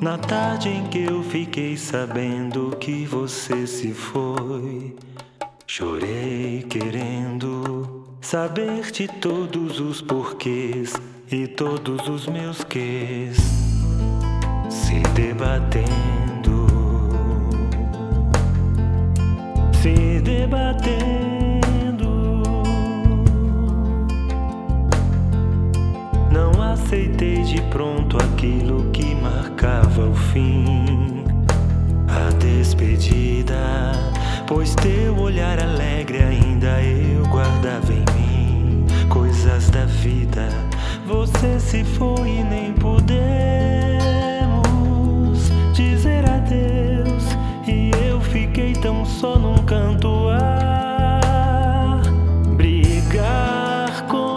Na tarde em que eu fiquei sabendo que você se foi, chorei querendo saber de todos os porquês e todos os meus quês, se debatendo, se debatendo. Não aceitei de pronto aquilo que marcava o fim, a despedida, pois teu olhar alegre ainda eu guardava em mim. Coisas da vida, você se foi e nem pudemos dizer adeus, e eu fiquei tão só num canto a brigar com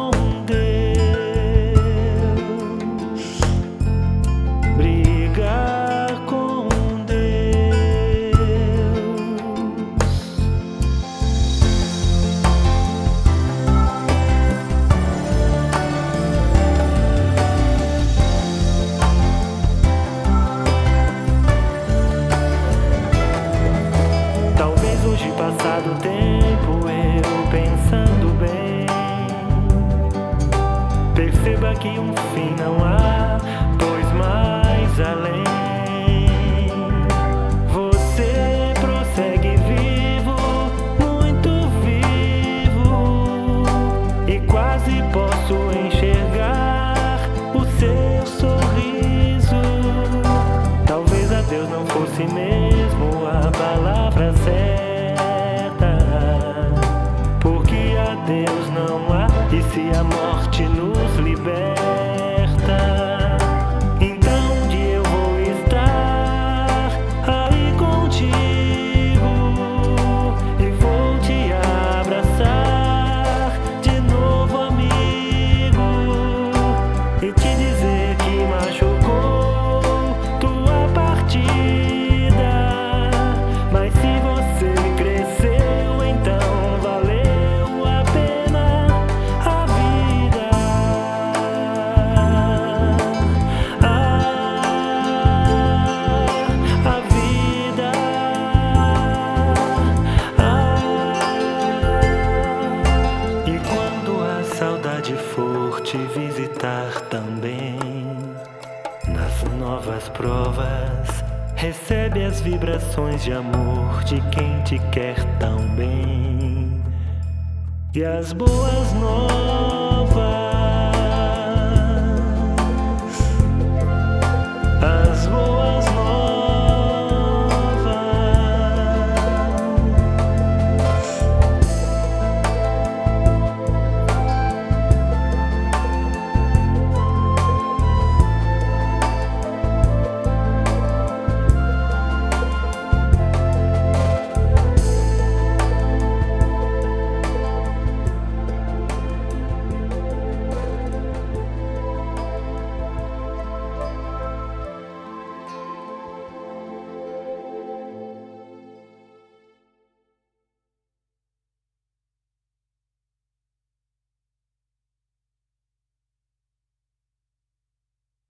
do tempo. Eu pensando bem, perceba que um fim não há, pois mais além você prossegue vivo, muito vivo, e quase posso enxergar o seu sorriso. Talvez adeus não fosse mesmo a palavra certa, Deus não há, e se a morte nos liberta, então onde eu vou estar aí contigo, e vou te abraçar de novo, amigo, e te dizer que machucou tua partida, mas se você cresceu, então valeu te visitar também. Nas novas provas, recebe as vibrações de amor de quem te quer tão bem, e as boas novas.